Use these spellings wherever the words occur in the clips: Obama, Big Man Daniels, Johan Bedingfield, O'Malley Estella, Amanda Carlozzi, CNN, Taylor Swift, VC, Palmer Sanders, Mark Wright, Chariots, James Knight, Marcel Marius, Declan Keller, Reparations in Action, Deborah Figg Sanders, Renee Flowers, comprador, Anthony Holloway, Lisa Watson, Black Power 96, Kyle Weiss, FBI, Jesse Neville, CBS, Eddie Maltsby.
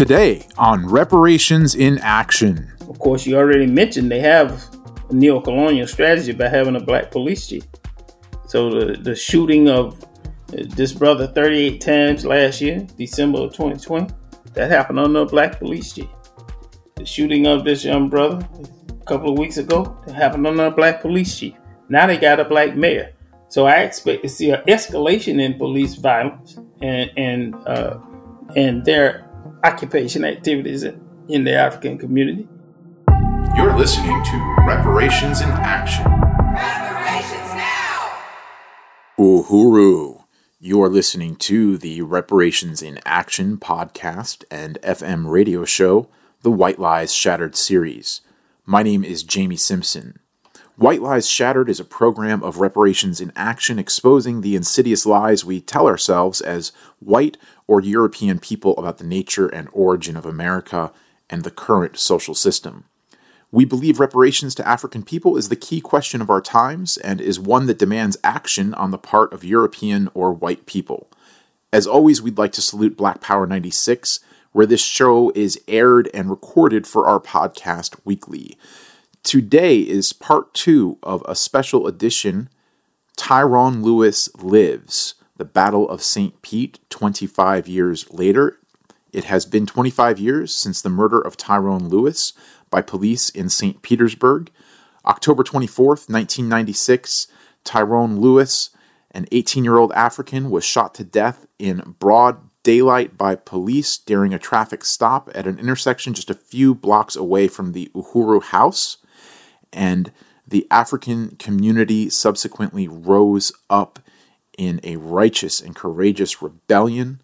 Today on Reparations in Action. Of course, you already mentioned they have a neo-colonial strategy by having a black police chief. So the shooting of this brother 38 times last year, December of 2020, that happened under a black police chief. The shooting of this young brother a couple of weeks ago, that happened under a black police chief. Now they got a black mayor. So I expect to see an escalation in police violence and their occupation activities in the African community. You're listening to Reparations in Action. Reparations now! Uhuru. You are listening to the Reparations in Action podcast and FM radio show, the White Lies Shattered series. My name is Jamie Simpson. White Lies Shattered is a program of reparations in action exposing the insidious lies we tell ourselves as white or European people about the nature and origin of America and the current social system. We believe reparations to African people is the key question of our times and is one that demands action on the part of European or white people. As always, we'd like to salute Black Power 96, where this show is aired and recorded for our podcast weekly. Today is part two of a special edition, Tyrone Lewis Lives, the Battle of St. Pete, 25 years later. It has been 25 years since the murder of Tyrone Lewis by police in St. Petersburg. October 24th, 1996, Tyrone Lewis, an 18-year-old African, was shot to death in broad daylight by police during a traffic stop at an intersection just a few blocks away from the Uhuru House. And the African community subsequently rose up in a righteous and courageous rebellion.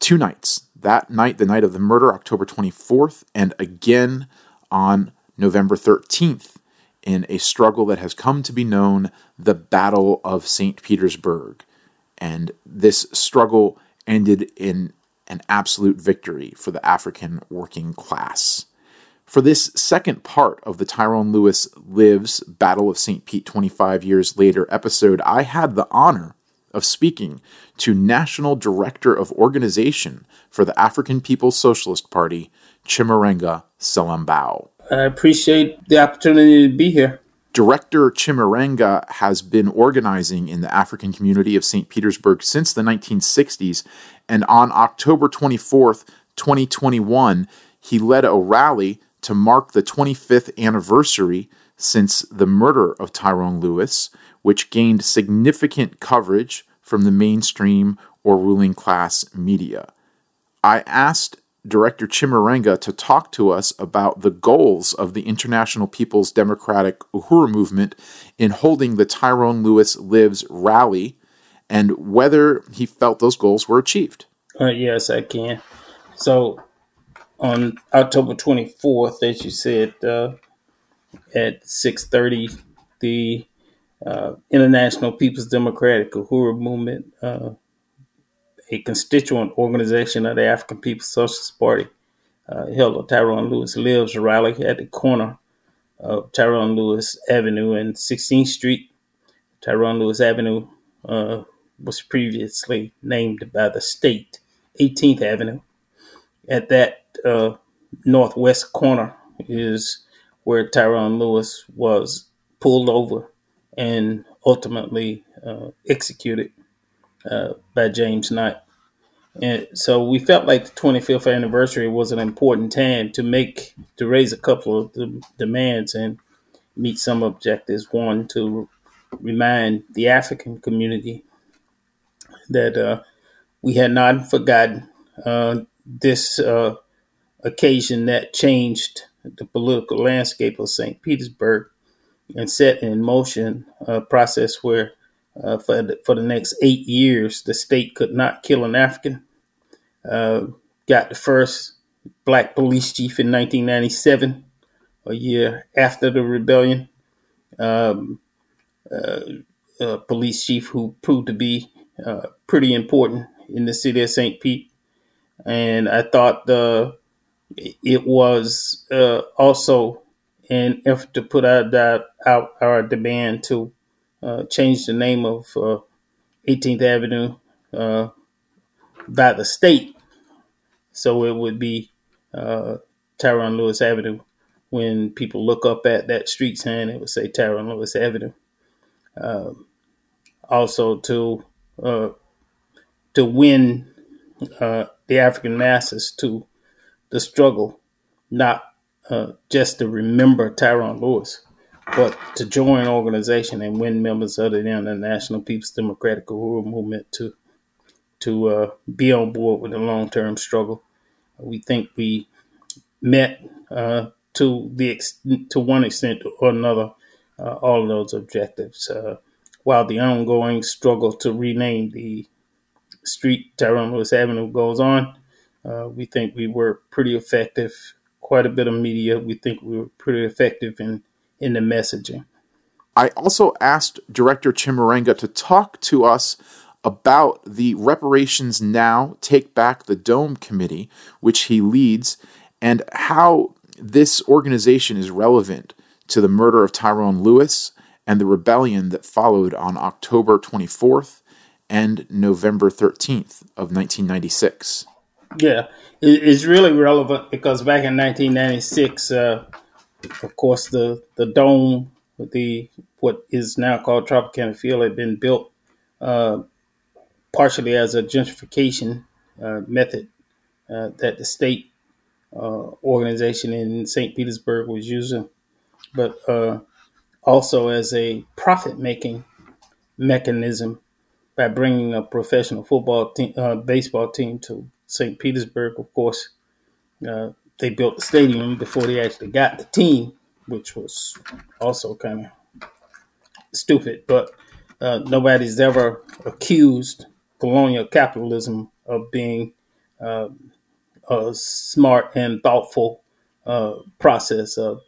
Two nights. That night, the night of the murder, October 24th, and again on November 13th, in a struggle that has come to be known the Battle of St. Petersburg. And this struggle ended in an absolute victory for the African working class. For this second part of the Tyrone Lewis Lives Battle of St. Pete 25 years later episode, I had the honor of speaking to National Director of Organization for the African People's Socialist Party, Chimurenga Selambao. I appreciate the opportunity to be here. Director Chimurenga has been organizing in the African community of St. Petersburg since the 1960s, and on October 24th, 2021, he led a rally to mark the 25th anniversary since the murder of Tyrone Lewis, which gained significant coverage from the mainstream or ruling class media. I asked Director Chimurenga to talk to us about the goals of the International People's Democratic Uhuru Movement in holding the Tyrone Lewis Lives rally and whether he felt those goals were achieved. Yes, I can. So on October 24th, as you said, at 6:30, the International People's Democratic Uhuru Movement, a constituent organization of the African People's Socialist Party, held a Tyrone Lewis Lives rally at the corner of Tyrone Lewis Avenue and 16th Street. Tyrone Lewis Avenue was previously named by the state 18th Avenue. At that northwest corner is where Tyrone Lewis was pulled over and ultimately executed by James Knight. And so we felt like the 25th anniversary was an important time to raise a couple of demands and meet some objectives. One, to remind the African community that we had not forgotten this occasion that changed the political landscape of St. Petersburg and set in motion a process where for the next 8 years, the state could not kill an African. Got the first black police chief in 1997, a year after the rebellion, a police chief who proved to be pretty important in the city of St. Pete. And I thought it was also an effort to put out our demand to change the name of 18th Avenue by the state So it would be Tyrone Lewis Avenue. When people look up at that street sign, it would say Tyrone Lewis Avenue. Also to win the African masses to the struggle, not just to remember Tyrone Lewis, but to join an organization and win members of the International People's Democratic Uhuru Movement to be on board with the long-term struggle. We think we met to one extent or another all of those objectives. While the ongoing struggle to rename the street Tyrone Lewis Avenue goes on, we think we were pretty effective. Quite a bit of media. We think we were pretty effective in the messaging. I also asked Director Chimurenga to talk to us about the Reparations Now Take Back the Dome Committee, which he leads, and how this organization is relevant to the murder of Tyrone Lewis and the rebellion that followed on October 24th and November 13th of 1996. Yeah, it's really relevant because back in 1996, of course, the dome, what is now called Tropicana Field, had been built partially as a gentrification method that the state organization in St. Petersburg was using, but also as a profit-making mechanism by bringing a professional football team, baseball team to St. Petersburg. Of course, they built the stadium before they actually got the team, which was also kind of stupid, but nobody's ever accused colonial capitalism of being a smart and thoughtful process of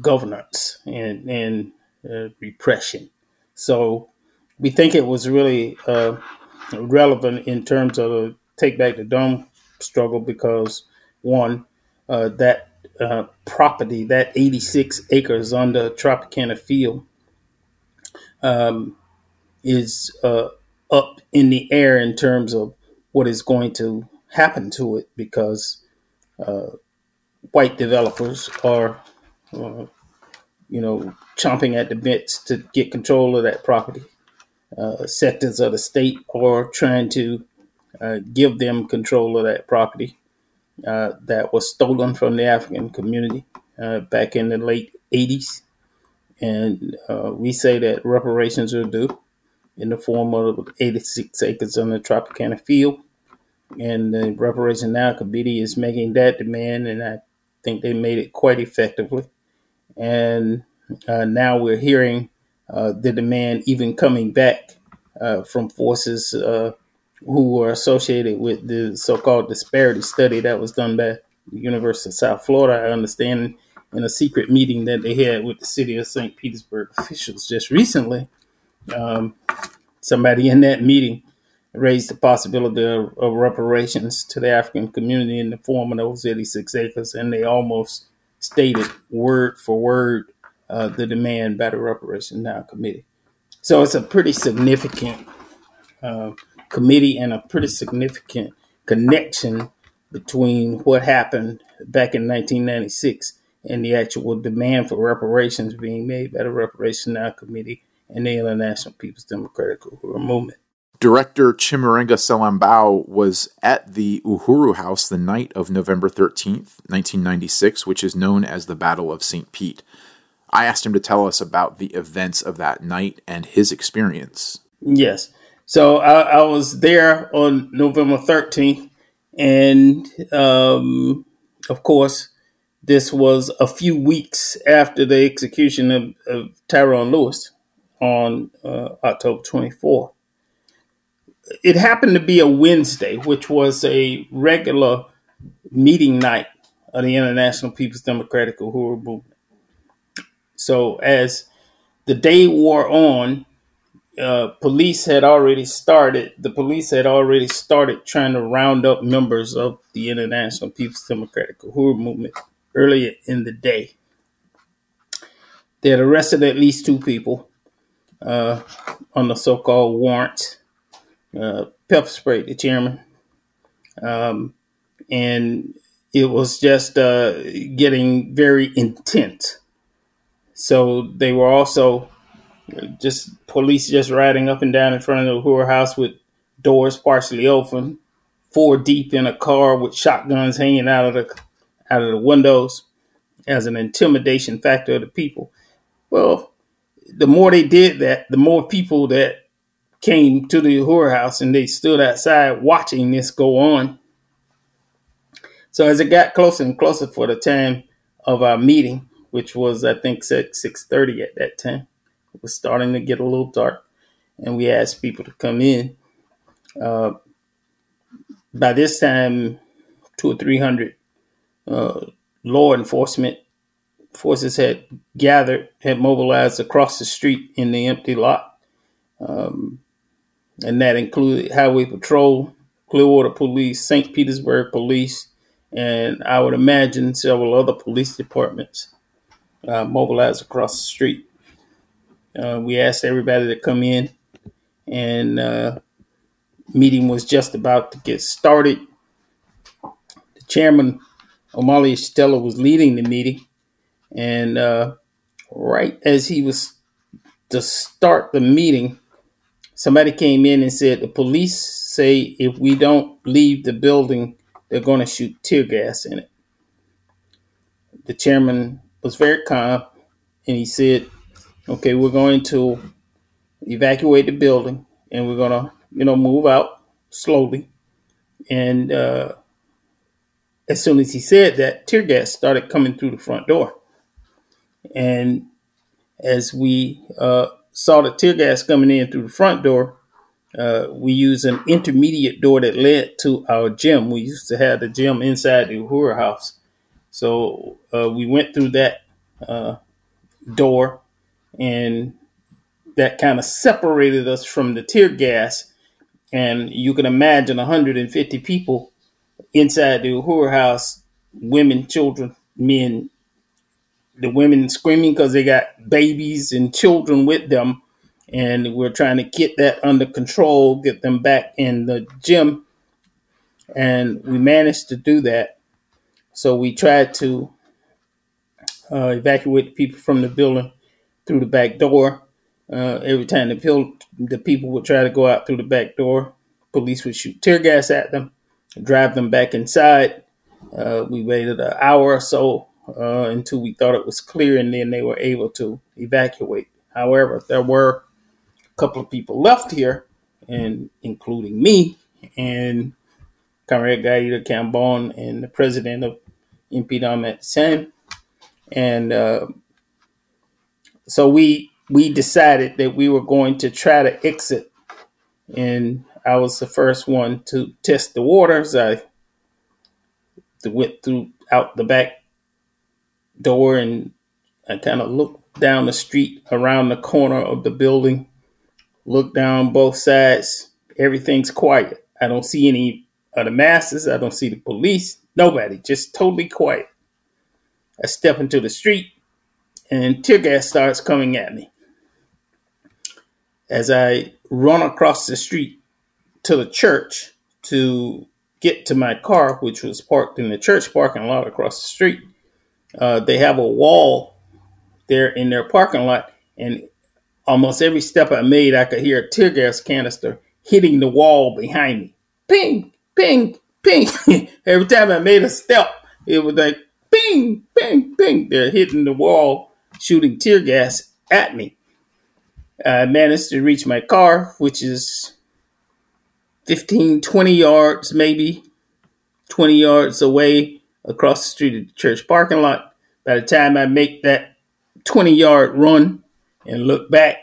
governance and repression. So we think it was really relevant in terms of the Take Back the Dome struggle because, one, that property, that 86 acres under Tropicana Field is up in the air in terms of what is going to happen to it because white developers are, chomping at the bits to get control of that property. Sectors of the state are trying to give them control of that property that was stolen from the African community back in the late 80s. And we say that reparations are due in the form of 86 acres on the Tropicana Field. And the Reparations Now Committee is making that demand, and I think they made it quite effectively. And now we're hearing the demand even coming back from forces who were associated with the so-called disparity study that was done by the University of South Florida, I understand, in a secret meeting that they had with the city of St. Petersburg officials just recently. Somebody in that meeting raised the possibility of reparations to the African community in the form of those 86 acres, and they almost stated word for word the demand by the Reparations Now Committee. So it's a pretty significant committee and a pretty significant connection between what happened back in 1996 and the actual demand for reparations being made by the Reparations Now Committee and the International People's Democratic Uhuru Movement. Director Chimurenga Selambao was at the Uhuru House the night of November 13th, 1996, which is known as the Battle of St. Pete. I asked him to tell us about the events of that night and his experience. Yes. So I was there on November 13th, and of course, this was a few weeks after the execution of Tyrone Lewis on October 24th. It happened to be a Wednesday, which was a regular meeting night of the International People's Democratic Uhuru Movement. So as the day wore on, the police had already started trying to round up members of the International People's Democratic Uhuru Movement earlier in the day. They had arrested at least two people on the so-called warrant. Pepper sprayed the chairman. and it was just getting very intense. So they were also just police just riding up and down in front of the Uhuru House with doors partially open, 4 deep in a car with shotguns hanging out of the windows as an intimidation factor of the people. Well, the more they did that, the more people that came to the Uhuru House, and they stood outside watching this go on. So as it got closer and closer for the time of our meeting, which was, I think, 6:30 at that time, it was starting to get a little dark, and we asked people to come in. By this time, 200 or 300 law enforcement forces had gathered, had mobilized across the street in the empty lot. And that included Highway Patrol, Clearwater Police, St. Petersburg Police, and I would imagine several other police departments mobilized across the street. We asked everybody to come in, and meeting was just about to get started. The chairman, O'Malley Estella, was leading the meeting, and right as he was to start the meeting, somebody came in and said, "The police say if we don't leave the building, they're going to shoot tear gas in it." The chairman was very calm, and he said, "Okay, we're going to evacuate the building, and we're going to, move out slowly." And as soon as he said that, tear gas started coming through the front door. And as we saw the tear gas coming in through the front door, we used an intermediate door that led to our gym. We used to have the gym inside the Uhuru House. So we went through that door, and that kind of separated us from the tear gas. And you can imagine 150 people inside the Uhuru House, women, children, men. The women screaming because they got babies and children with them. And we're trying to get that under control, get them back in the gym. And we managed to do that. So we tried to evacuate the people from the building through the back door. Every time the people would try to go out through the back door, police would shoot tear gas at them, drive them back inside. We waited an hour or so until we thought it was clear, and then they were able to evacuate. However, there were a couple of people left here, and including me and Comrade Gaida Cambon and the president of MP Dom at the time. And so we decided that we were going to try to exit, and I was the first one to test the waters. I went through out the back door, and I kind of looked down the street around the corner of the building, looked down both sides. Everything's quiet. I don't see any of the masses. I don't see the police. Nobody, just totally quiet. I step into the street, and tear gas starts coming at me. As I run across the street to the church to get to my car, which was parked in the church parking lot across the street, they have a wall there in their parking lot, and almost every step I made, I could hear a tear gas canister hitting the wall behind me. Ping, ping, ping. Every time I made a step, it was like ping, ping, ping. They're hitting the wall, shooting tear gas at me. I managed to reach my car, which is 15, 20 yards, maybe 20 yards away, across the street of the church parking lot. By the time I make that 20-yard run and look back,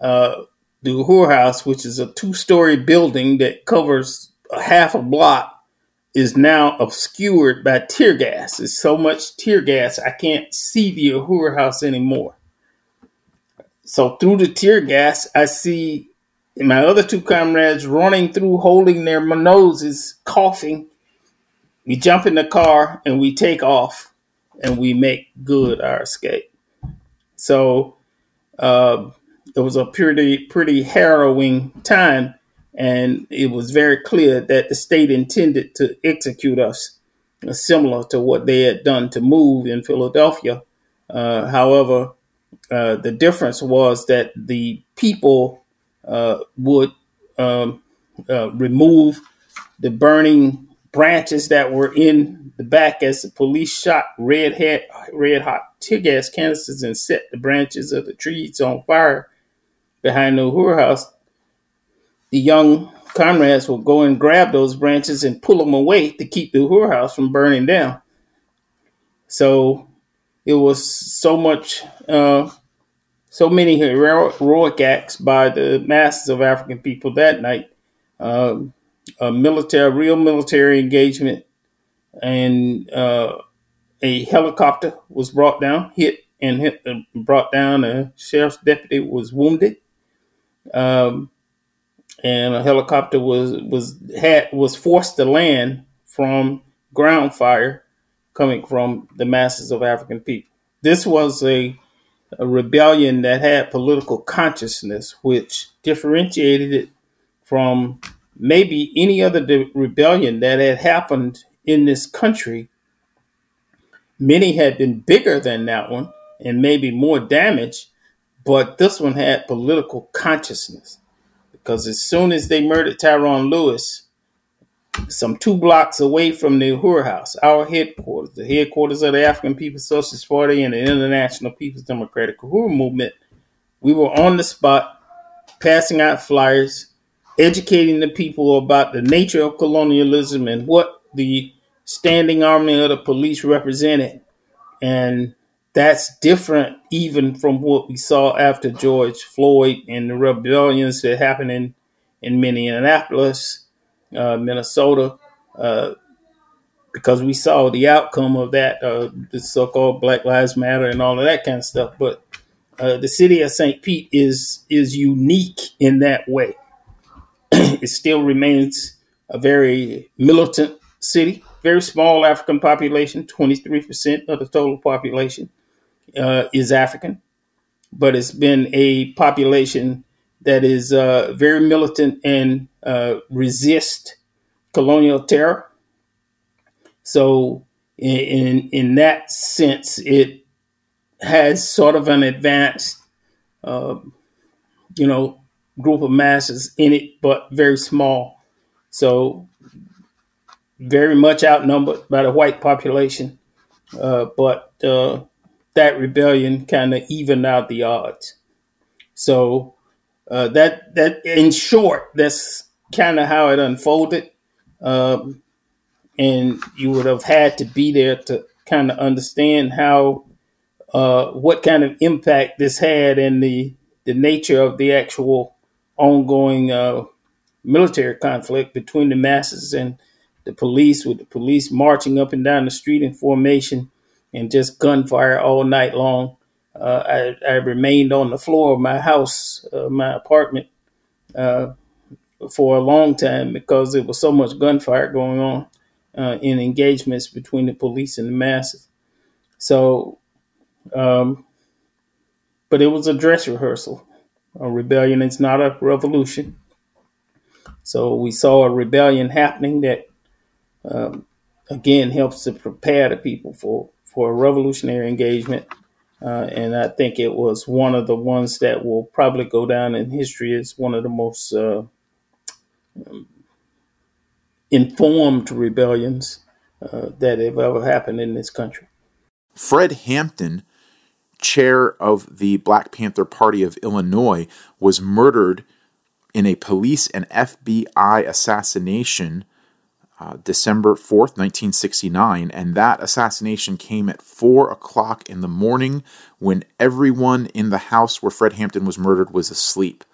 the Uhuru House, which is a 2-story building that covers half a block, is now obscured by tear gas. It's so much tear gas, I can't see the Uhuru House anymore. So through the tear gas, I see my other 2 comrades running through, holding their noses, coughing. We jump in the car and we take off, and we make good our escape. So it was a pretty harrowing time, and it was very clear that the state intended to execute us. similar to what they had done to MOVE in Philadelphia. However, the difference was that the people would remove the burning branches that were in the back as the police shot red hot tear gas canisters and set the branches of the trees on fire behind the Uhuru House. The young comrades would go and grab those branches and pull them away to keep the Uhuru House from burning down. So it was so many heroic acts by the masses of African people that night. A real military engagement, and a helicopter was brought down, hit and brought down. A sheriff's deputy was wounded, and a helicopter was forced to land from ground fire coming from the masses of African people. This was a rebellion that had political consciousness, which differentiated it from maybe any other rebellion that had happened in this country. Many had been bigger than that one and maybe more damage, but this one had political consciousness, because as soon as they murdered Tyrone Lewis, some 2 blocks away from the Uhuru House, our headquarters, the headquarters of the African People's Socialist Party and the International People's Democratic Uhuru Movement, we were on the spot passing out flyers, educating the people about the nature of colonialism and what the standing army of the police represented. And that's different even from what we saw after George Floyd and the rebellions that happened in Minneapolis, Minnesota, because we saw the outcome of that, the so-called Black Lives Matter and all of that kind of stuff. But the city of St. Pete is unique in that way. It still remains a very militant city, very small African population, 23% of the total population is African, but it's been a population that is very militant and resist colonial terror. So in that sense, it has sort of an advanced, group of masses in it, but very small. So very much outnumbered by the white population. But that rebellion kind of evened out the odds. So that in short, that's kind of how it unfolded. And you would have had to be there to kind of understand how, what kind of impact this had and the nature of the actual ongoing military conflict between the masses and the police, with the police marching up and down the street in formation and just gunfire all night long. I remained on the floor of my house, my apartment, for a long time because there was so much gunfire going on in engagements between the police and the masses. So, but it was a dress rehearsal. A rebellion is not a revolution. So we saw a rebellion happening that, again, helps to prepare the people for a revolutionary engagement. And I think it was one of the ones that will probably go down in history as one of the most informed rebellions that have ever happened in this country. Fred Hampton, chair of the Black Panther Party of Illinois, was murdered in a police and FBI assassination December 4th, 1969, and that assassination came at 4:00 in the morning when everyone in the house where Fred Hampton was murdered was asleep.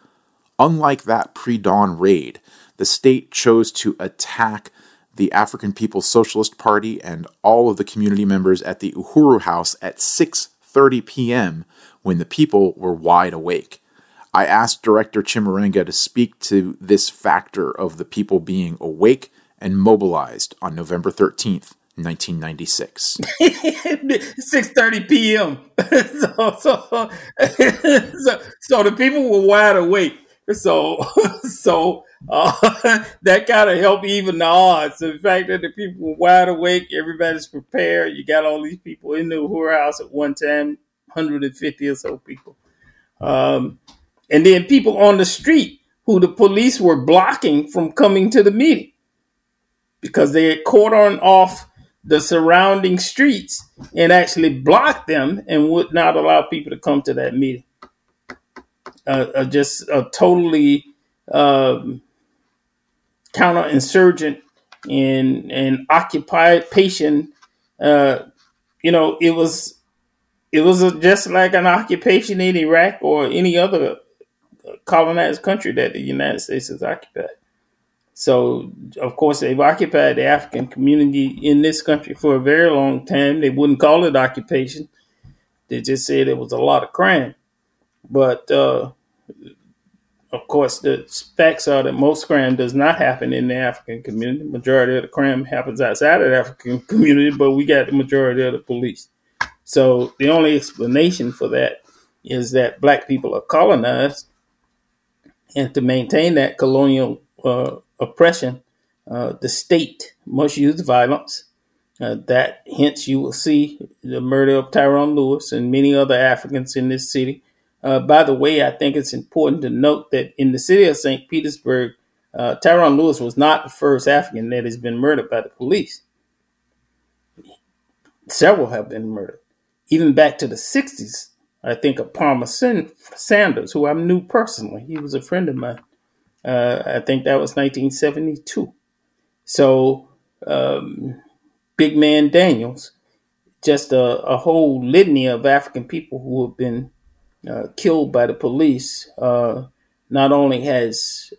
Unlike that pre-dawn raid, the state chose to attack the African People's Socialist Party and all of the community members at the Uhuru House at 6:30 p.m. when the people were wide awake. I asked Director Chimurenga to speak to this factor of the people being awake and mobilized on November 13th, 1996. 6:30 p.m. So the people were wide awake. So that kind of helped even the odds. The fact that the people were wide awake, everybody's prepared. You got all these people in the Uhuru House at one time, 150 or so people. And then people on the street who the police were blocking from coming to the meeting because they had cordoned off the surrounding streets and actually blocked them and would not allow people to come to that meeting. Just a totally counterinsurgent and occupation. It was just like an occupation in Iraq or any other colonized country that the United States has occupied. So, of course, they've occupied the African community in this country for a very long time. They wouldn't call it occupation. They just said it was a lot of crime. But, of course, the facts are that most crime does not happen in the African community. The majority of the crime happens outside of the African community, but we got the majority of the police. So the only explanation for that is that black people are colonized, and to maintain that colonial oppression, the state must use violence. Hence, you will see the murder of Tyrone Lewis and many other Africans in this city. By the way, I think it's important to note that in the city of St. Petersburg, Tyrone Lewis was not the first African that has been murdered by the police. Several have been murdered. Even back to the 60s, I think of Palmer Sanders, who I knew personally. He was a friend of mine. I think that was 1972. So Big Man Daniels, just a whole litany of African people who have been killed by the police. Not only has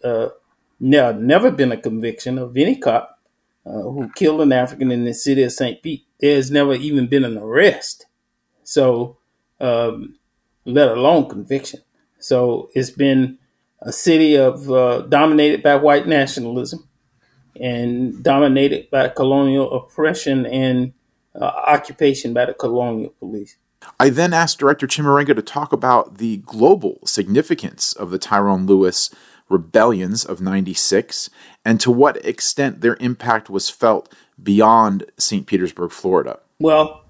never been a conviction of any cop who killed an African in the city of St. Pete, there's never even been an arrest, so let alone conviction. So it's been a city of dominated by white nationalism and dominated by colonial oppression and occupation by the colonial police. I then asked Director Chimurenga to talk about the global significance of the Tyrone Lewis rebellions of 96 and to what extent their impact was felt beyond St. Petersburg, Florida. Well,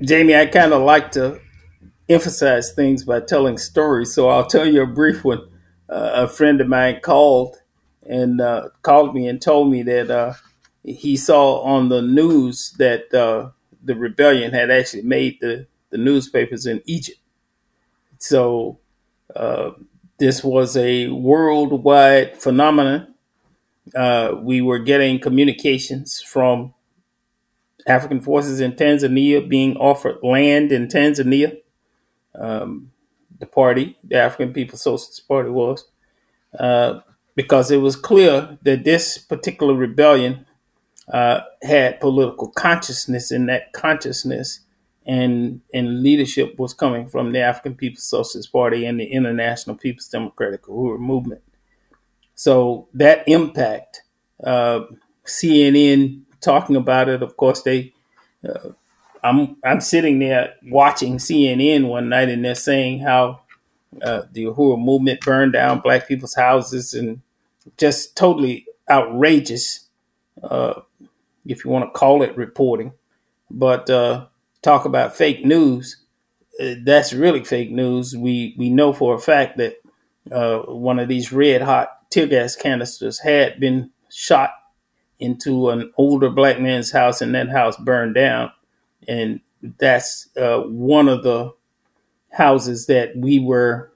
Jamie, I kind of like to emphasize things by telling stories. So I'll tell you a brief one. A friend of mine called me and told me that he saw on the news that the rebellion had actually made the newspapers in Egypt. So this was a worldwide phenomenon. We were getting communications from African forces in Tanzania being offered land in Tanzania. The party, the African People's Socialist Party was, because it was clear that this particular rebellion had political consciousness, and that consciousness and leadership was coming from the African People's Socialist Party and the International People's Democratic Uhuru Movement. So that impact, CNN talking about it, of course, I'm sitting there watching CNN one night and they're saying how the Uhuru Movement burned down black people's houses and just totally outrageous, if you want to call it reporting, but talk about fake news. That's really fake news. We know for a fact that one of these red hot tear gas canisters had been shot into an older black man's house, and that house burned down. And that's one of the houses that we were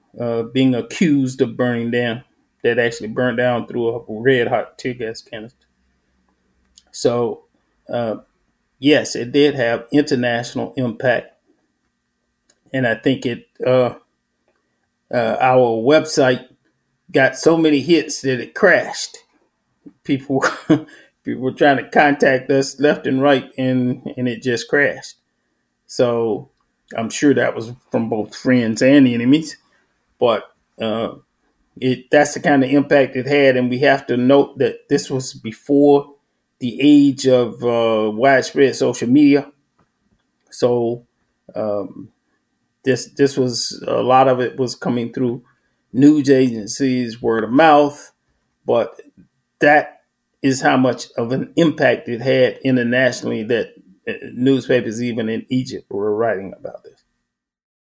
being accused of burning down, that actually burned down through a red hot tear gas canister. So, yes, it did have international impact. And I think our website got so many hits that it crashed. People were trying to contact us left and right, and it just crashed. So I'm sure that was from both friends and enemies, but that's the kind of impact it had. And we have to note that this was before the age of widespread social media. So this was, a lot of it was coming through news agencies, word of mouth, but that is how much of an impact it had internationally that newspapers even in Egypt were writing about this.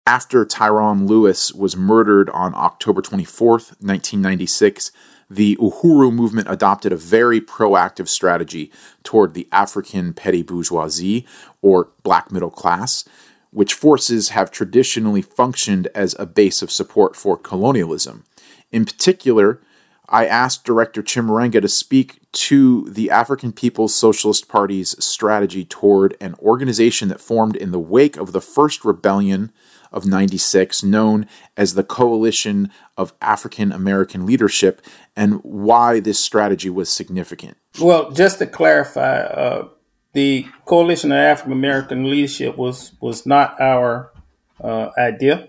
After Tyrone Lewis was murdered on October 24th, 1996, the Uhuru movement adopted a very proactive strategy toward the African petty bourgeoisie, or black middle class, which forces have traditionally functioned as a base of support for colonialism. In particular, I asked Director Chimurenga to speak to the African People's Socialist Party's strategy toward an organization that formed in the wake of the first rebellion of 96, known as the Coalition of African American Leadership, and why this strategy was significant. Well, just to clarify, the Coalition of African American Leadership was not our idea.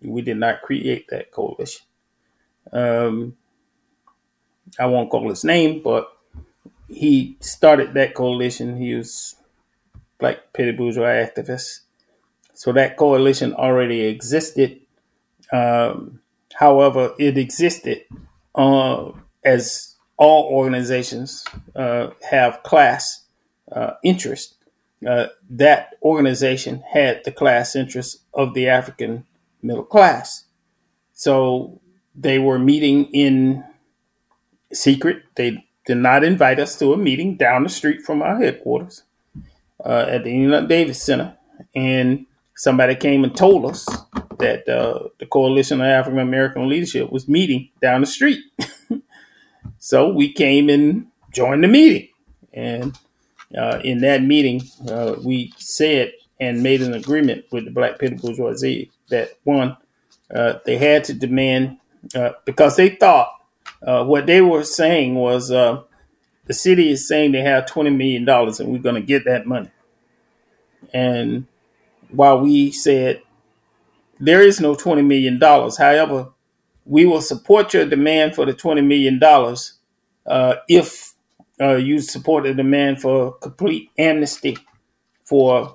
We did not create that coalition. I won't call his name, but he started that coalition. He was black petty bourgeois activist. So that coalition already existed. However, it existed as all organizations have class interest. That organization had the class interest of the African middle class. So they were meeting in secret. They did not invite us to a meeting down the street from our headquarters at the Enoch Davis Center. And somebody came and told us that the Coalition of African American Leadership was meeting down the street. So we came and joined the meeting. And in that meeting, we said and made an agreement with the black petty bourgeoisie that, one, they had to demand, because they thought what they were saying was the city is saying they have $20 million and we're going to get that money. And while we said there is no $20 million, however, we will support your demand for the $20 million if you support the demand for complete amnesty for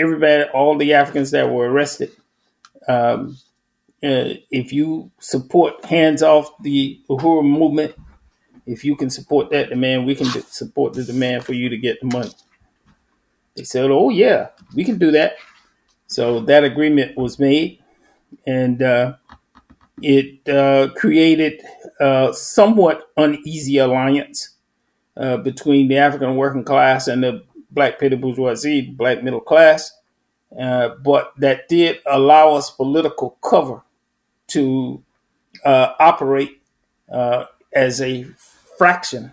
everybody, all the Africans that were arrested. If you support hands off the Uhuru movement, if you can support that demand, we can support the demand for you to get the money. They said, oh, yeah, we can do that. So that agreement was made, and it created a somewhat uneasy alliance between the African working class and the black petty bourgeoisie, black middle class. But that did allow us political cover to operate as a fraction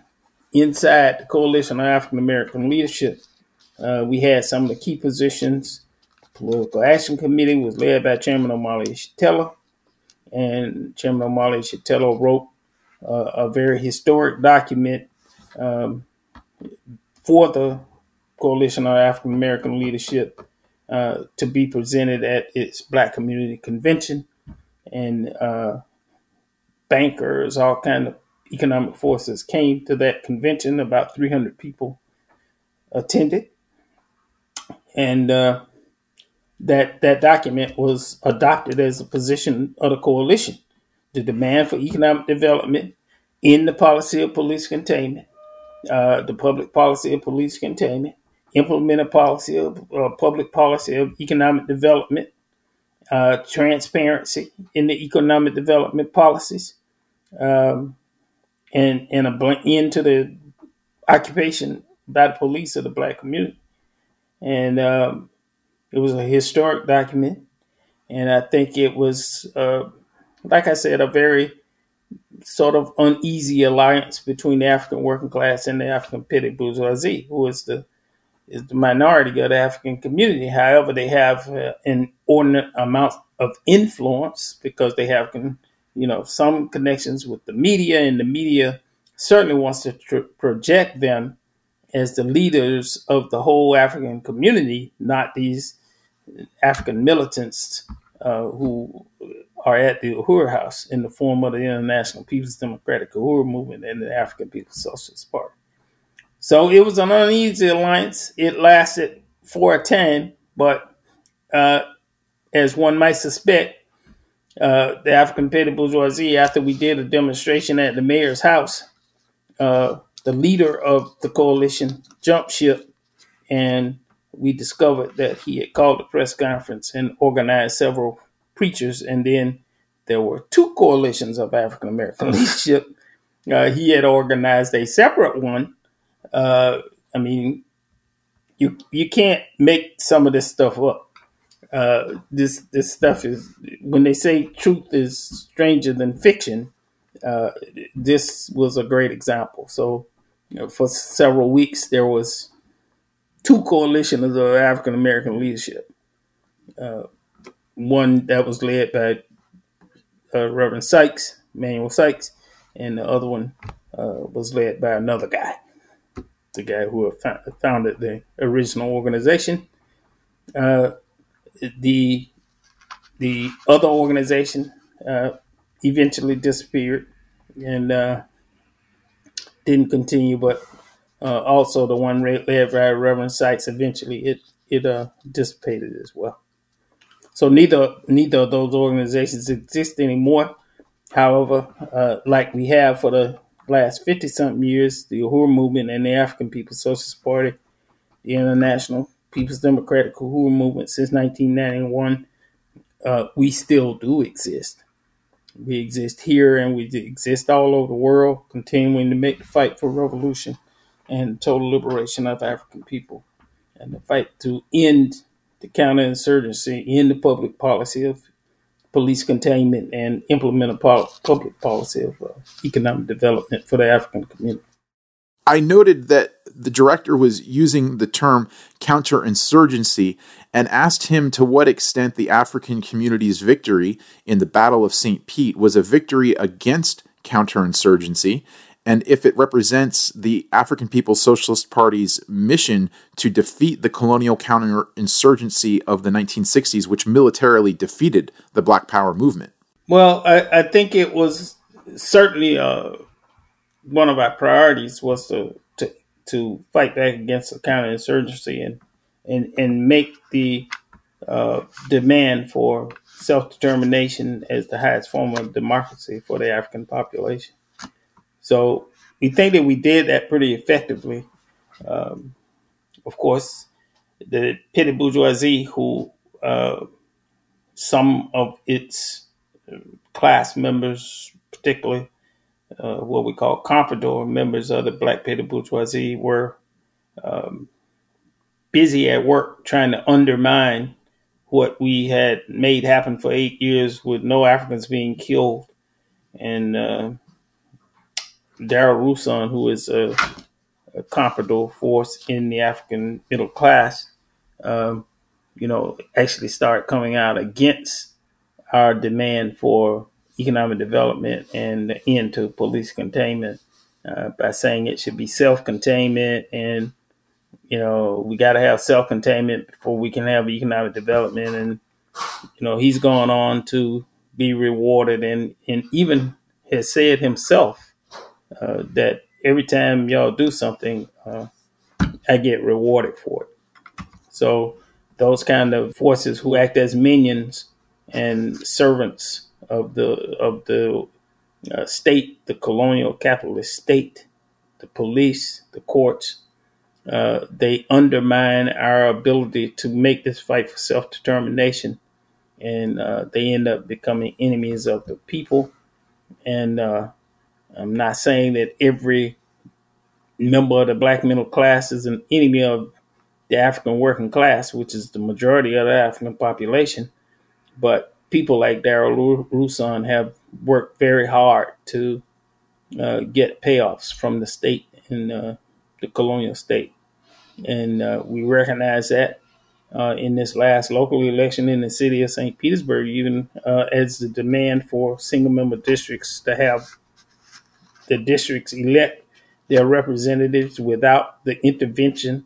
inside the Coalition of African American Leadership. We had some of the key positions. Political Action Committee was led by Chairman O'Malley Estella, and Chairman O'Malley Estella wrote a very historic document for the Coalition of African American Leadership to be presented at its Black Community Convention, and bankers, all kinds of economic forces came to that convention. About 300 people attended. And that document was adopted as a position of the coalition, the demand for economic development in the policy of police containment, the public policy of police containment, implement a policy of public policy of economic development, transparency in the economic development policies, and an end to the occupation by the police of the black community. And it was a historic document. And I think it was, like I said, a very sort of uneasy alliance between the African working class and the African petty bourgeoisie, who is the minority of the African community. However, they have an inordinate amount of influence because they have some connections with the media, and the media certainly wants to project them as the leaders of the whole African community, not these African militants who are at the Uhuru House in the form of the International People's Democratic Uhuru Movement and the African People's Socialist Party. So it was an uneasy alliance. It lasted for a time, but as one might suspect, the African Petty Bourgeoisie, after we did a demonstration at the mayor's house, the leader of the coalition jumped ship, and we discovered that he had called a press conference and organized several preachers. And then there were two coalitions of African American Leadership. He had organized a separate one. I mean, you can't make some of this stuff up. This stuff is, when they say truth is stranger than fiction, this was a great example. So, you know, for several weeks, there was two coalitions of African American Leadership. One that was led by Reverend Sykes, Emanuel Sykes, and the other one was led by another guy, the guy who founded the original organization. The other organization eventually disappeared and didn't continue, but also the one led by Reverend Sykes, eventually it dissipated as well. So neither of those organizations exist anymore. However, like we have for the last 50-something years, the Uhuru Movement and the African People's Socialist Party, the International People's Democratic Uhuru Movement since 1991, we still do exist. We exist here and we exist all over the world, continuing to make the fight for revolution and total liberation of African people, and the fight to end the counterinsurgency, end the public policy of police containment, and implement a public policy of economic development for the African community. I noted that the director was using the term counterinsurgency and asked him to what extent the African community's victory in the Battle of St. Pete was a victory against counterinsurgency, and if it represents the African People's Socialist Party's mission to defeat the colonial counterinsurgency of the 1960s, which militarily defeated the Black Power movement. Well, I think it was certainly one of our priorities was to fight back against the counterinsurgency and make the demand for self-determination as the highest form of democracy for the African population. So we think that we did that pretty effectively. Of course, the petty bourgeoisie, who some of its class members, particularly what we call comprador members of the Black petty bourgeoisie, were busy at work trying to undermine what we had made happen for 8 years with no Africans being killed. And Darryl Rouson, who is a comprador force in the African middle class, actually started coming out against our demand for economic development and the end to police containment by saying it should be self-containment, and, you know, we got to have self-containment before we can have economic development. And, you know, he's gone on to be rewarded and even has said himself that every time y'all do something, I get rewarded for it. So those kind of forces who act as minions and servants of the state, the colonial capitalist state, the police, the courts, they undermine our ability to make this fight for self-determination, and they end up becoming enemies of the people. And I'm not saying that every member of the Black middle class is an enemy of the African working class, which is the majority of the African population, but people like Darryl Rouson have worked very hard to get payoffs from the state and the colonial state. And we recognize that in this last local election in the city of St. Petersburg, even as the demand for single-member districts to have the districts elect their representatives without the intervention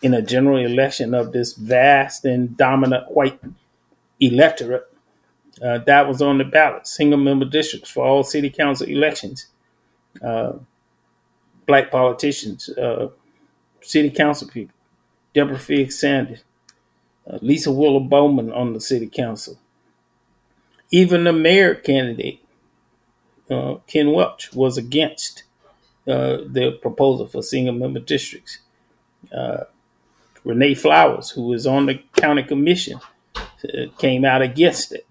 in a general election of this vast and dominant white electorate that was on the ballot, single-member districts for all city council elections. Black politicians, city council people, Deborah Figg Sanders, Lisa Willow Bowman on the city council. Even the mayor candidate, Ken Welch, was against the proposal for single member districts. Renee Flowers, who was on the county commission, came out against it.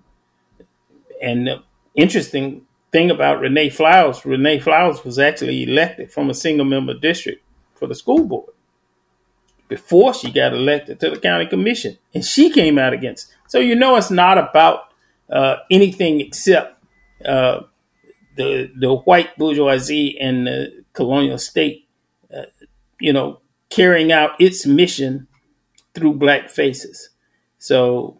And the interesting thing about Renee Flowers was actually elected from a single member district for the school board before she got elected to the county commission. And she came out against it. So, you know, it's not about anything except the white bourgeoisie and the colonial state, carrying out its mission through black faces. So,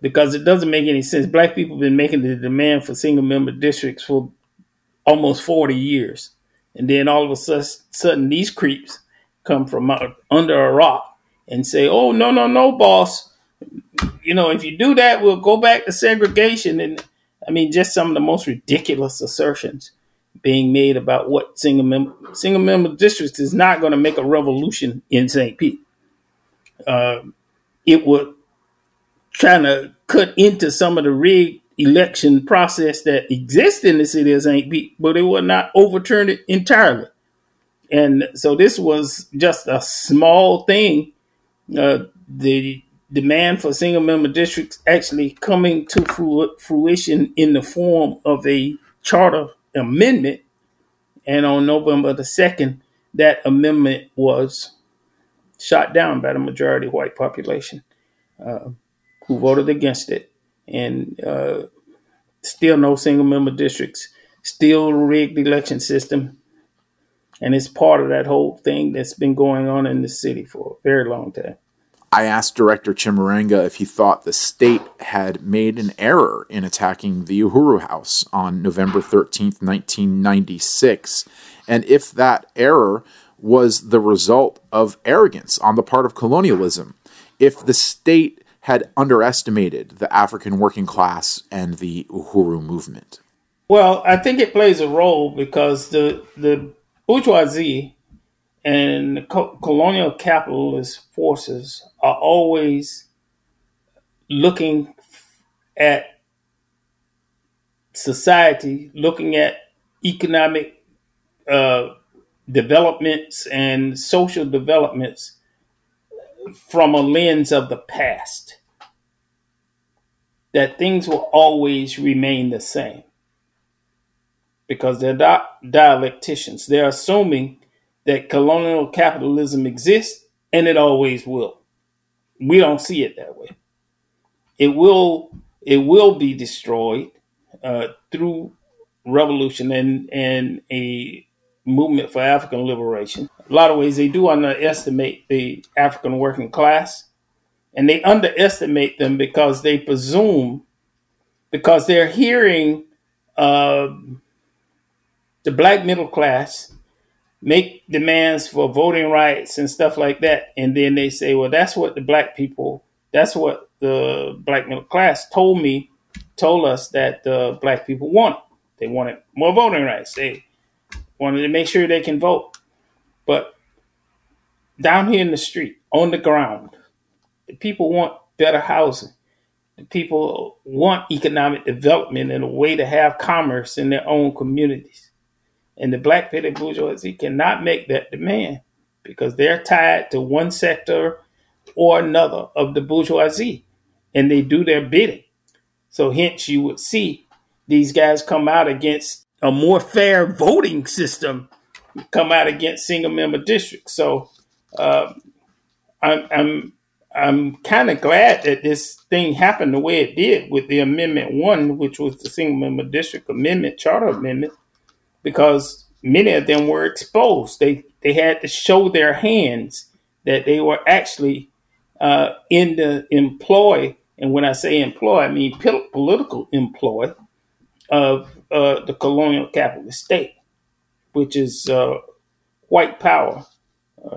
because it doesn't make any sense. Black people have been making the demand for single member districts for almost 40 years. And then all of a sudden these creeps come from under a rock and say, oh, no, boss. You know, if you do that, we'll go back to segregation. And I mean, just some of the most ridiculous assertions being made about what single member districts is not going to make a revolution in St. Pete. It would trying to cut into some of the rigged election process that exists in the city of St. Pete, but it would not overturn it entirely. And so this was just a small thing. The demand for single member districts actually coming to fruition in the form of a charter amendment. And on November the 2nd, that amendment was shot down by the majority white population who voted against it. And still no single member districts, still rigged election system. And it's part of that whole thing that's been going on in the city for a very long time. I asked Director Chimurenga if he thought the state had made an error in attacking the Uhuru House on November 13th, 1996, and if that error was the result of arrogance on the part of colonialism, if the state had underestimated the African working class and the Uhuru movement. Well, I think it plays a role because the bourgeoisie and the colonial capitalist forces are always looking at society, looking at economic developments and social developments from a lens of the past. That things will always remain the same because they're dialecticians. They're assuming that colonial capitalism exists, and it always will. We don't see it that way. It will be destroyed through revolution and a movement for African liberation. A lot of ways they do underestimate the African working class, and they underestimate them because they presume, because they're hearing the black middle class make demands for voting rights and stuff like that. And then they say, well, that's what the black middle class told us that the black people wanted. They wanted more voting rights. They wanted to make sure they can vote. But down here in the street, on the ground, the people want better housing. The people want economic development and a way to have commerce in their own communities. And the black petty bourgeoisie cannot make that demand because they're tied to one sector or another of the bourgeoisie, and they do their bidding. So hence you would see these guys come out against a more fair voting system, come out against single member districts. So I'm kind of glad that this thing happened the way it did with the Amendment 1, which was the single member district amendment, charter amendment, because many of them were exposed. They had to show their hands that they were actually in the employ, and when I say employ, I mean political employ of the colonial capitalist state, which is white power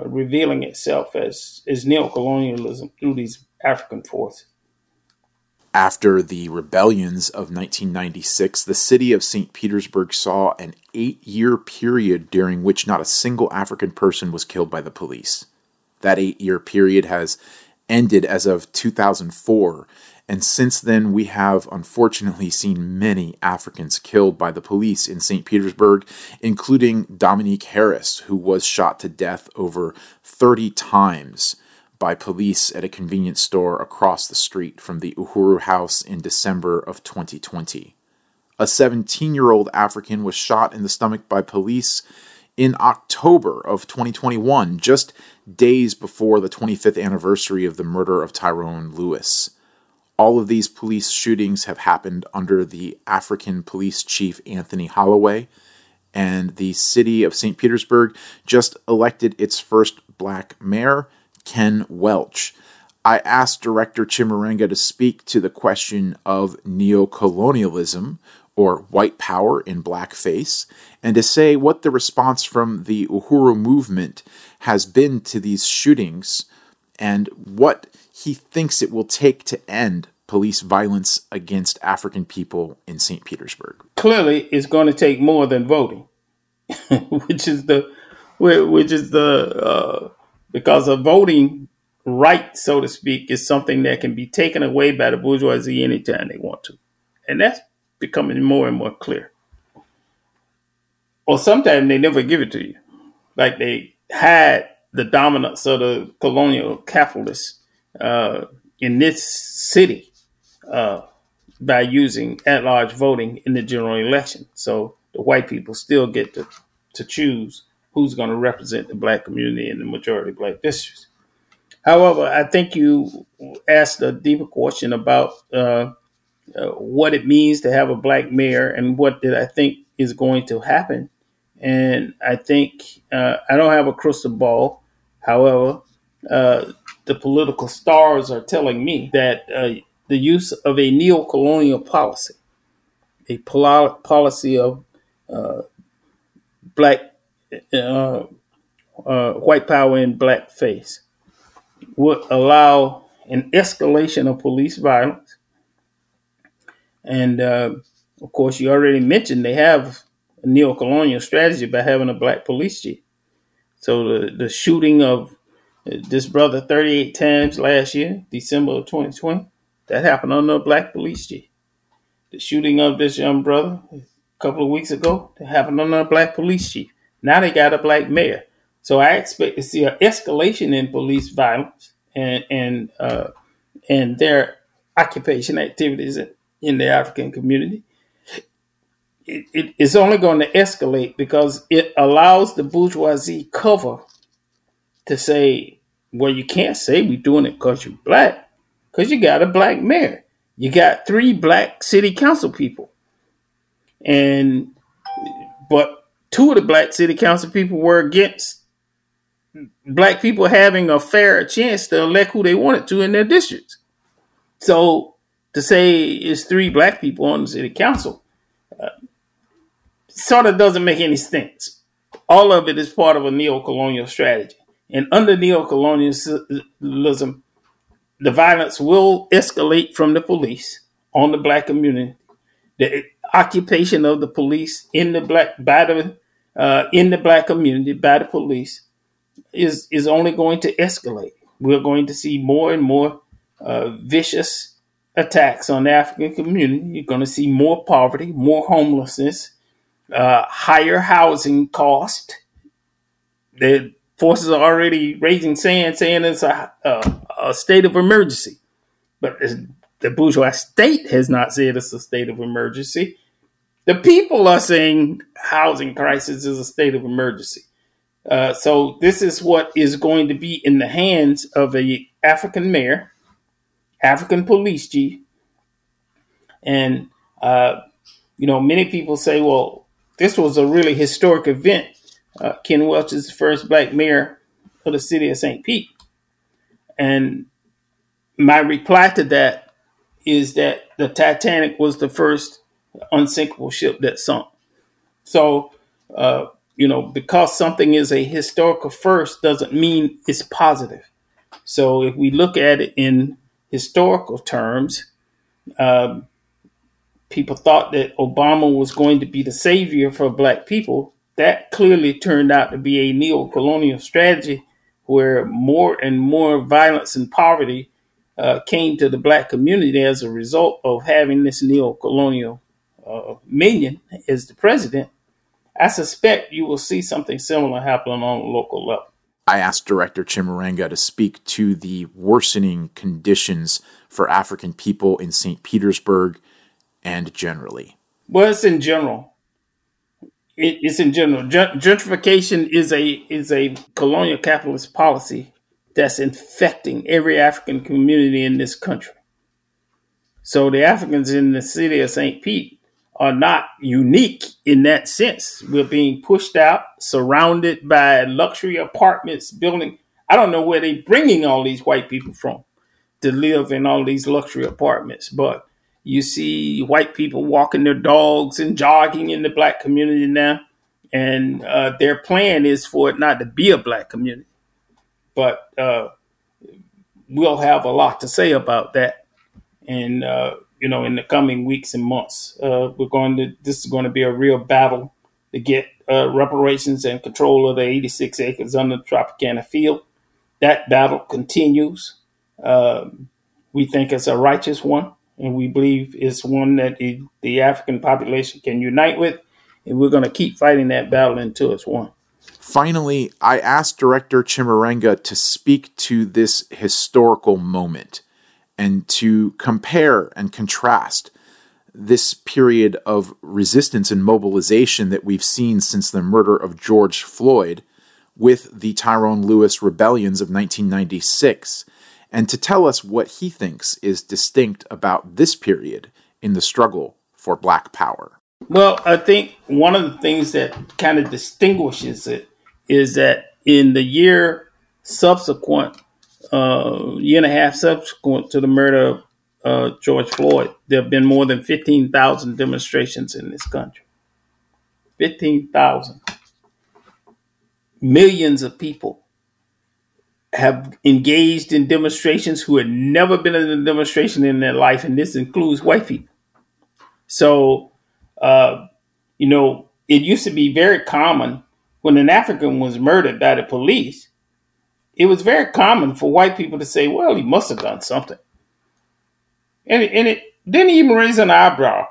revealing itself as neocolonialism through these African forces. After the rebellions of 1996, the city of St. Petersburg saw an 8-year period during which not a single African person was killed by the police. That 8-year period has ended as of 2004, and since then we have unfortunately seen many Africans killed by the police in St. Petersburg, including Dominique Harris, who was shot to death over 30 times by police at a convenience store across the street from the Uhuru House in December of 2020. A 17-year-old African was shot in the stomach by police in October of 2021, just days before the 25th anniversary of the murder of Tyrone Lewis. All of these police shootings have happened under the African police chief Anthony Holloway, and the city of St. Petersburg just elected its first black mayor, Ken Welch. I asked Director Chimurenga to speak to the question of neocolonialism, or white power in blackface, and to say what the response from the Uhuru movement has been to these shootings and what he thinks it will take to end police violence against African people in St. Petersburg. Clearly, it's going to take more than voting, because a voting right, so to speak, is something that can be taken away by the bourgeoisie anytime they want to. And that's becoming more and more clear. Or sometimes they never give it to you. Like they hide the dominance of the colonial capitalists in this city by using at-large voting in the general election. So the white people still get to choose who's going to represent the black community in the majority of black districts. However, I think you asked a deeper question about what it means to have a black mayor and what did I think is going to happen. And I think I don't have a crystal ball. However, the political stars are telling me that the use of a neocolonial policy, a policy of white power in blackface, would allow an escalation of police violence. And, of course, you already mentioned they have a neocolonial strategy by having a black police chief. So the shooting of this brother 38 times last year, December of 2020, that happened under a black police chief. The shooting of this young brother a couple of weeks ago, that happened under a black police chief. Now they got a black mayor. So I expect to see an escalation in police violence and their occupation activities in the African community. It's only going to escalate because it allows the bourgeoisie cover to say, well, you can't say we're doing it because you're black, because you got a black mayor. You got 3 black city council people. But 2 of the black city council people were against black people having a fair chance to elect who they wanted to in their districts. So to say it's 3 black people on the city council sort of doesn't make any sense. All of it is part of a neocolonial strategy. And under neocolonialism, the violence will escalate from the police on the black community. The occupation of the police in the black community by the police is only going to escalate. We're going to see more and more vicious attacks on the African community. You're going to see more poverty, more homelessness, higher housing cost. The forces are already raising sand, saying it's a state of emergency. But the bourgeois state has not said it's a state of emergency. The people are saying housing crisis is a state of emergency. So this is what is going to be in the hands of a African mayor, African police chief. And, many people say, well, this was a really historic event. Ken Welch is the first black mayor of the city of St. Pete. And my reply to that is that the Titanic was the first unsinkable ship that sunk. So, because something is a historical first doesn't mean it's positive. So if we look at it in historical terms, people thought that Obama was going to be the savior for black people. That clearly turned out to be a neocolonial strategy where more and more violence and poverty came to the Black community as a result of having this neo-colonial minion as the president, I suspect you will see something similar happening on a local level. I asked Director Chimurenga to speak to the worsening conditions for African people in St. Petersburg and generally. Well, it's in general. It's in general. Gentrification is a colonial capitalist policy that's infecting every African community in this country. So the Africans in the city of St. Pete are not unique in that sense. We're being pushed out, surrounded by luxury apartments, building. I don't know where they're bringing all these white people from to live in all these luxury apartments. But you see white people walking their dogs and jogging in the Black community now. And their plan is for it not to be a Black community. But we'll have a lot to say about that. And, in the coming weeks and months, this is going to be a real battle to get reparations and control of the 86 acres under the Tropicana Field. That battle continues. We think it's a righteous one, and we believe it's one that the African population can unite with. And we're going to keep fighting that battle until it's won. Finally, I asked Director Chimurenga to speak to this historical moment and to compare and contrast this period of resistance and mobilization that we've seen since the murder of George Floyd with the Tyrone Lewis rebellions of 1996, and to tell us what he thinks is distinct about this period in the struggle for Black power. Well, I think one of the things that kind of distinguishes it is that in the year and a half subsequent to the murder of George Floyd, there have been more than 15,000 demonstrations in this country. 15,000. Millions of people have engaged in demonstrations who had never been in a demonstration in their life, and this includes white people. So, it used to be very common when an African was murdered by the police. It was very common for white people to say, well, he must have done something. And it didn't even raise an eyebrow.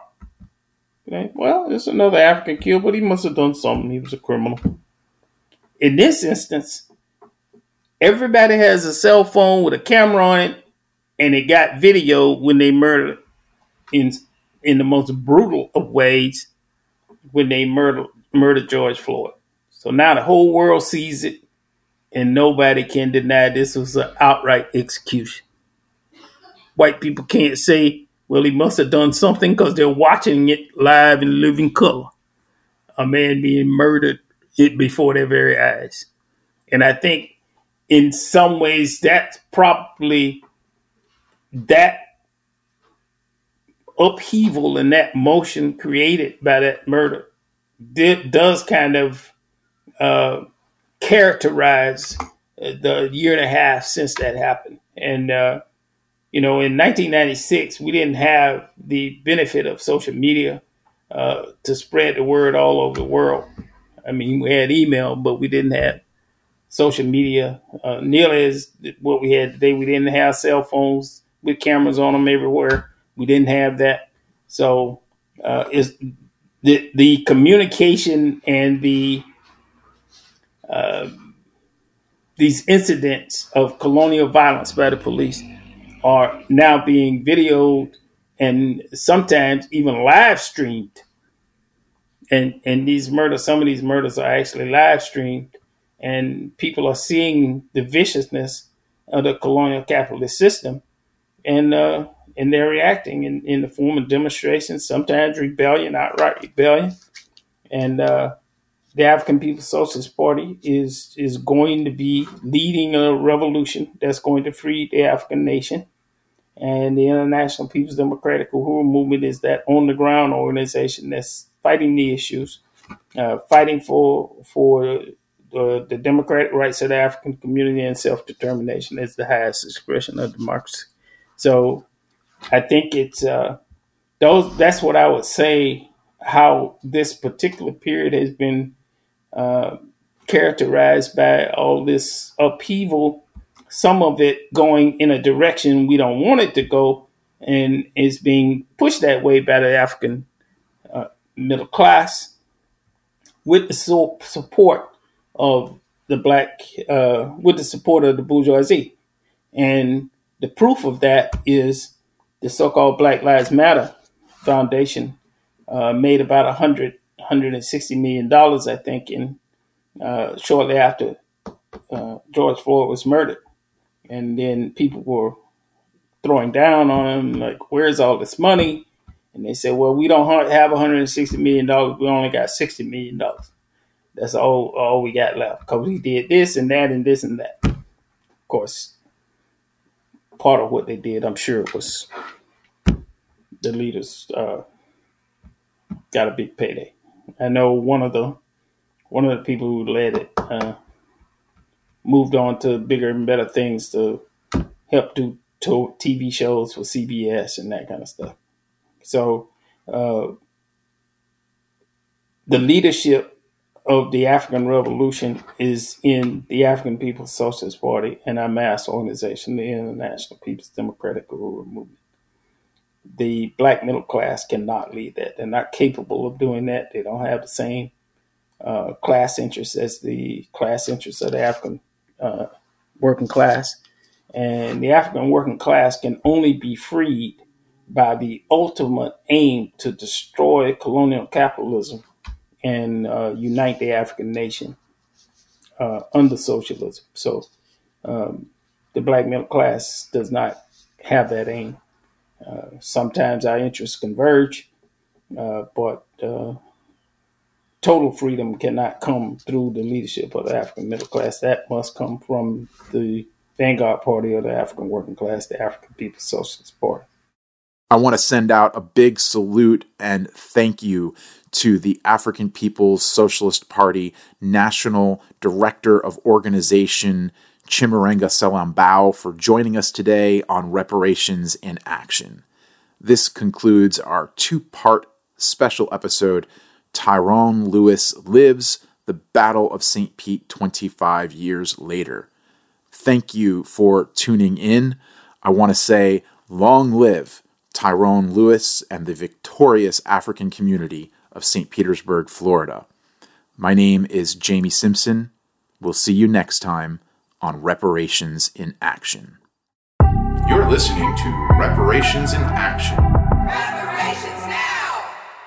Okay? Well, it's another African killed, but he must have done something. He was a criminal. In this instance, everybody has a cell phone with a camera on it, and it got video when they murdered in the most brutal of ways when they murdered George Floyd. So now the whole world sees it. And nobody can deny this was an outright execution. White people can't say, well, he must have done something, because they're watching it live in living color. A man being murdered before their very eyes. And I think in some ways that's probably that upheaval and that motion created by that murder does kind of... characterize the year and a half since that happened. And, in 1996, we didn't have the benefit of social media to spread the word all over the world. I mean, we had email, but we didn't have social media nearly as what we had today. We didn't have cell phones with cameras on them everywhere. We didn't have that. So it's the communication and these incidents of colonial violence by the police are now being videoed and sometimes even live streamed. And some of these murders are actually live streamed, and people are seeing the viciousness of the colonial capitalist system, and they're reacting in the form of demonstrations, sometimes rebellion, outright rebellion, and the African People's Socialist Party is going to be leading a revolution that's going to free the African nation. And the International People's Democratic Uhuru Movement is that on-the-ground organization that's fighting the issues, fighting for the democratic rights of the African community and self-determination as the highest expression of democracy. So I think it's that's what I would say, how this particular period has been characterized by all this upheaval, some of it going in a direction we don't want it to go, and is being pushed that way by the African middle class with the support of the black, with the support of the bourgeoisie. And the proof of that is the so-called Black Lives Matter Foundation made about $160 million, I think, in shortly after George Floyd was murdered. And then people were throwing down on him, like, where's all this money? And they said, well, we don't have $160 million. We only got $60 million. That's all we got left, because we did this and that and this and that. Of course, part of what they did, I'm sure, was the leaders got a big payday. I know one of the people who led it moved on to bigger and better things, to help do TV shows for CBS and that kind of stuff. So the leadership of the African Revolution is in the African People's Socialist Party and our mass organization, the International People's Democratic Uhuru Movement. The black middle class cannot lead that. They're not capable of doing that. They don't have the same class interests as the class interests of the African working class. And the African working class can only be freed by the ultimate aim to destroy colonial capitalism and unite the African nation under socialism. So the black middle class does not have that aim. Sometimes our interests converge, but total freedom cannot come through the leadership of the African middle class. That must come from the vanguard party of the African working class, the African People's Socialist Party. I want to send out a big salute and thank you to the African People's Socialist Party National Director of Organization, Chimurenga Selambao, for joining us today on Reparations in Action. This concludes our two-part special episode, Tyrone Lewis Lives, The Battle of St. Pete 25 Years Later. Thank you for tuning in. I want to say, long live Tyrone Lewis and the victorious African community of St. Petersburg, Florida. My name is Jamie Simpson. We'll see you next time on Reparations in Action. You're listening to Reparations in Action. Reparations now!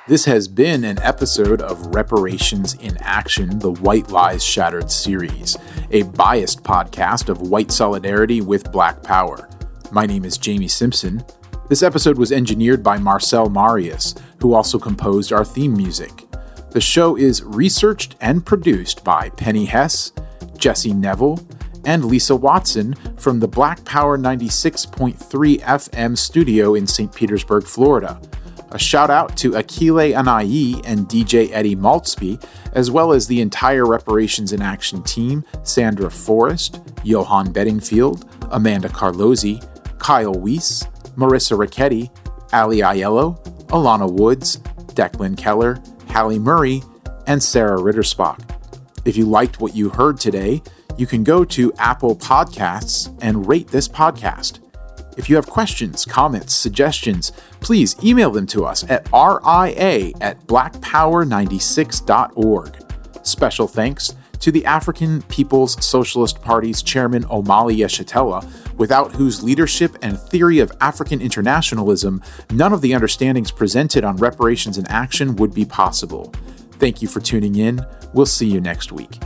This has been an episode of Reparations in Action, the White Lies Shattered series, a biased podcast of white solidarity with black power. My name is Jamie Simpson. This episode was engineered by Marcel Marius, who also composed our theme music. The show is researched and produced by Penny Hess, Jesse Neville, and Lisa Watson from the Black Power 96.3 FM studio in St. Petersburg, Florida. A shout out to Akile Anayi and DJ Eddie Maltsby, as well as the entire Reparations in Action team, Sandra Forrest, Johan Bedingfield, Amanda Carlozzi, Kyle Weiss, Marissa Ricchetti, Ali Aiello, Alana Woods, Declan Keller, Hallie Murray, and Sarah Rittersbach. If you liked what you heard today, you can go to Apple Podcasts and rate this podcast. If you have questions, comments, suggestions, please email them to us at ria@blackpower96.org. Special thanks to the African People's Socialist Party's chairman, Omali Yeshitela, without whose leadership and theory of African internationalism, none of the understandings presented on Reparations in Action would be possible. Thank you for tuning in. We'll see you next week.